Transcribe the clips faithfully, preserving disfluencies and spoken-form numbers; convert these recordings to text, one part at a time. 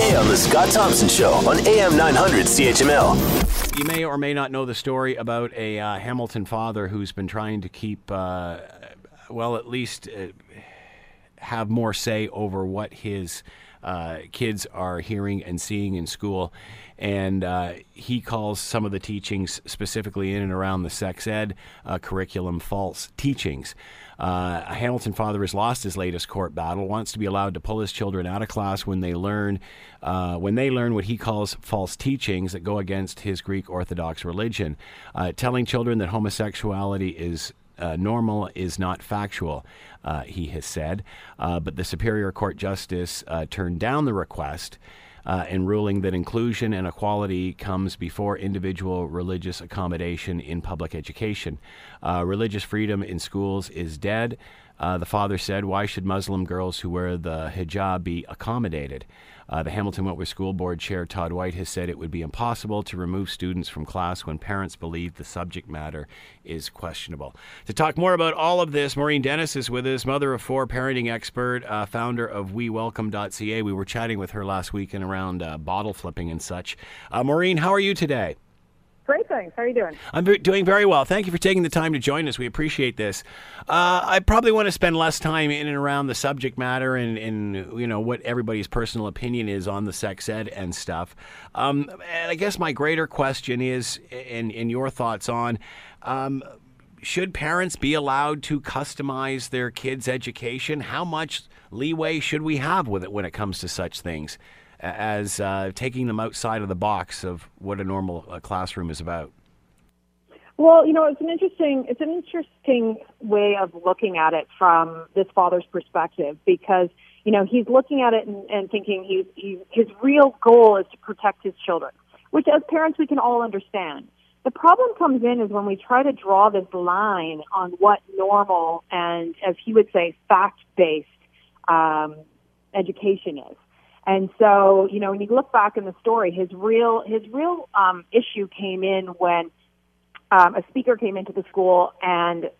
today on The Scott Thompson Show on A M nine hundred C H M L. You may or may not know the story about a uh, Hamilton father who's been trying to keep, uh, well, at least uh, have more say over what his uh, kids are hearing and seeing in school. And uh, he calls some of the teachings, specifically in and around the sex ed uh, curriculum, false teachings. Uh, a Hamilton father has lost his latest court battle, wants to be allowed to pull his children out of class when they learn uh, when they learn what he calls false teachings that go against his Greek Orthodox religion, uh, telling children that homosexuality is Uh, normal is not factual, uh, he has said. Uh, but the Superior Court Justice uh, turned down the request uh, in ruling that inclusion and equality comes before individual religious accommodation in public education. Uh, religious freedom in schools is dead. Uh, the father said, why should Muslim girls who wear the hijab be accommodated? Uh, the Hamilton Wentworth School Board Chair Todd White has said it would be impossible to remove students from class when parents believe the subject matter is questionable. To talk more about all of this, Maureen Dennis is with us, mother of four, parenting expert, uh, founder of we welcome dot c a. We were chatting with her last weekend around uh, bottle flipping and such. Uh, Maureen, how are you today? Great, thanks. How are you doing? I'm doing very well. Thank you for taking the time to join us. We appreciate this. Uh, I probably want to spend less time in and around the subject matter and, and you know what everybody's personal opinion is on the sex ed and stuff. Um, and I guess my greater question is, and in your thoughts on, um, should parents be allowed to customize their kids' education? How much leeway should we have with it when it comes to such things as uh, taking them outside of the box of what a normal uh, classroom is about? Well, you know, it's an interesting it's an interesting way of looking at it from this father's perspective, because, you know, he's looking at it and, and thinking he, he, his real goal is to protect his children, which as parents we can all understand. The problem comes in is when we try to draw this line on what normal and, as he would say, fact-based um, education is. And so, you know, when you look back in the story, his real his real um, issue came in when um, a speaker came into the school and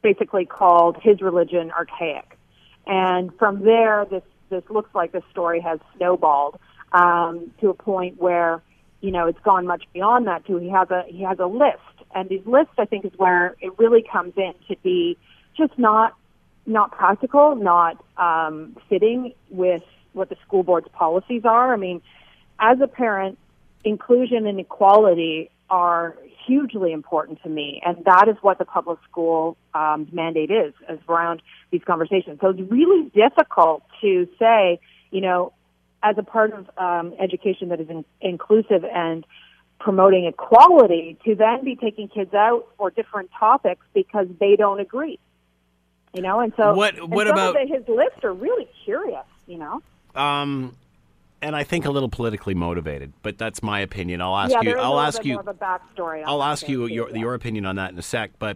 basically called his religion archaic. And from there, this, this looks like this story has snowballed um, to a point where, you know, it's gone much beyond that too. He has a he has a list, and these lists, I think, is where it really comes in to be just not not practical, not um, fitting with what the school board's policies are. I mean, as a parent, inclusion and equality are hugely important to me, and that is what the public school um, mandate is, is around these conversations. So it's really difficult to say, you know, as a part of um, education that is in- inclusive and promoting equality, to then be taking kids out for different topics because they don't agree. You know, and so what, what and some about... of his lists are really curious, you know? Um, and I think a little politically motivated, but that's my opinion. I'll ask yeah, you. I'll ask you. More of a backstory. I'll ask you your yeah. your opinion on that in a sec. But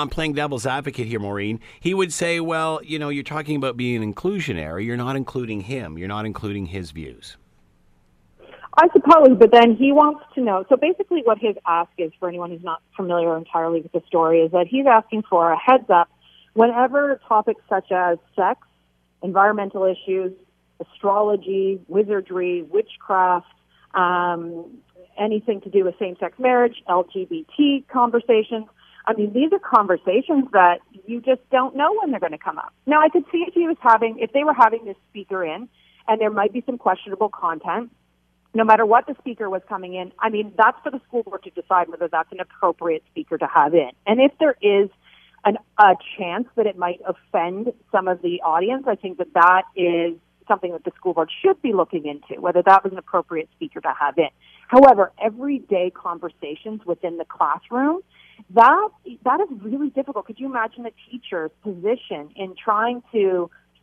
I'm playing devil's advocate here, Maureen. He would say, "Well, you know, you're talking about being inclusionary. You're not including him. You're not including his views." I suppose, but then he wants to know. So basically, what his ask is, for anyone who's not familiar entirely with the story, is that he's asking for a heads up whenever topics such as sex, environmental issues, astrology, wizardry, witchcraft, um, anything to do with same-sex marriage, L G B T conversations. I mean, these are conversations that you just don't know when they're going to come up. Now, I could see if he was having, if they were having this speaker in, and there might be some questionable content, no matter what the speaker was coming in. I mean, that's for the school board to decide whether that's an appropriate speaker to have in. And if there is An, a chance that it might offend some of the audience, I think that that is something that the school board should be looking into, whether that was an appropriate speaker to have in. However, everyday conversations within the classroom, that that is really difficult. Could you imagine a teacher's position in trying to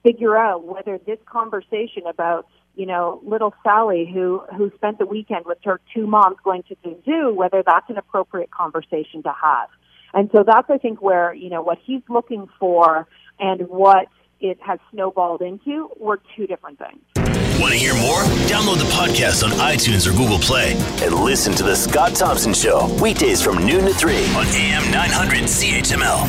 figure out whether this conversation about, you know, little Sally who, who spent the weekend with her two moms going to the zoo, whether that's an appropriate conversation to have? And so that's, I think, where, you know, what he's looking for and what it has snowballed into were two different things. Want to hear more? Download the podcast on iTunes or Google Play. And listen to The Scott Thompson Show, weekdays from noon to three on A M nine hundred C H M L.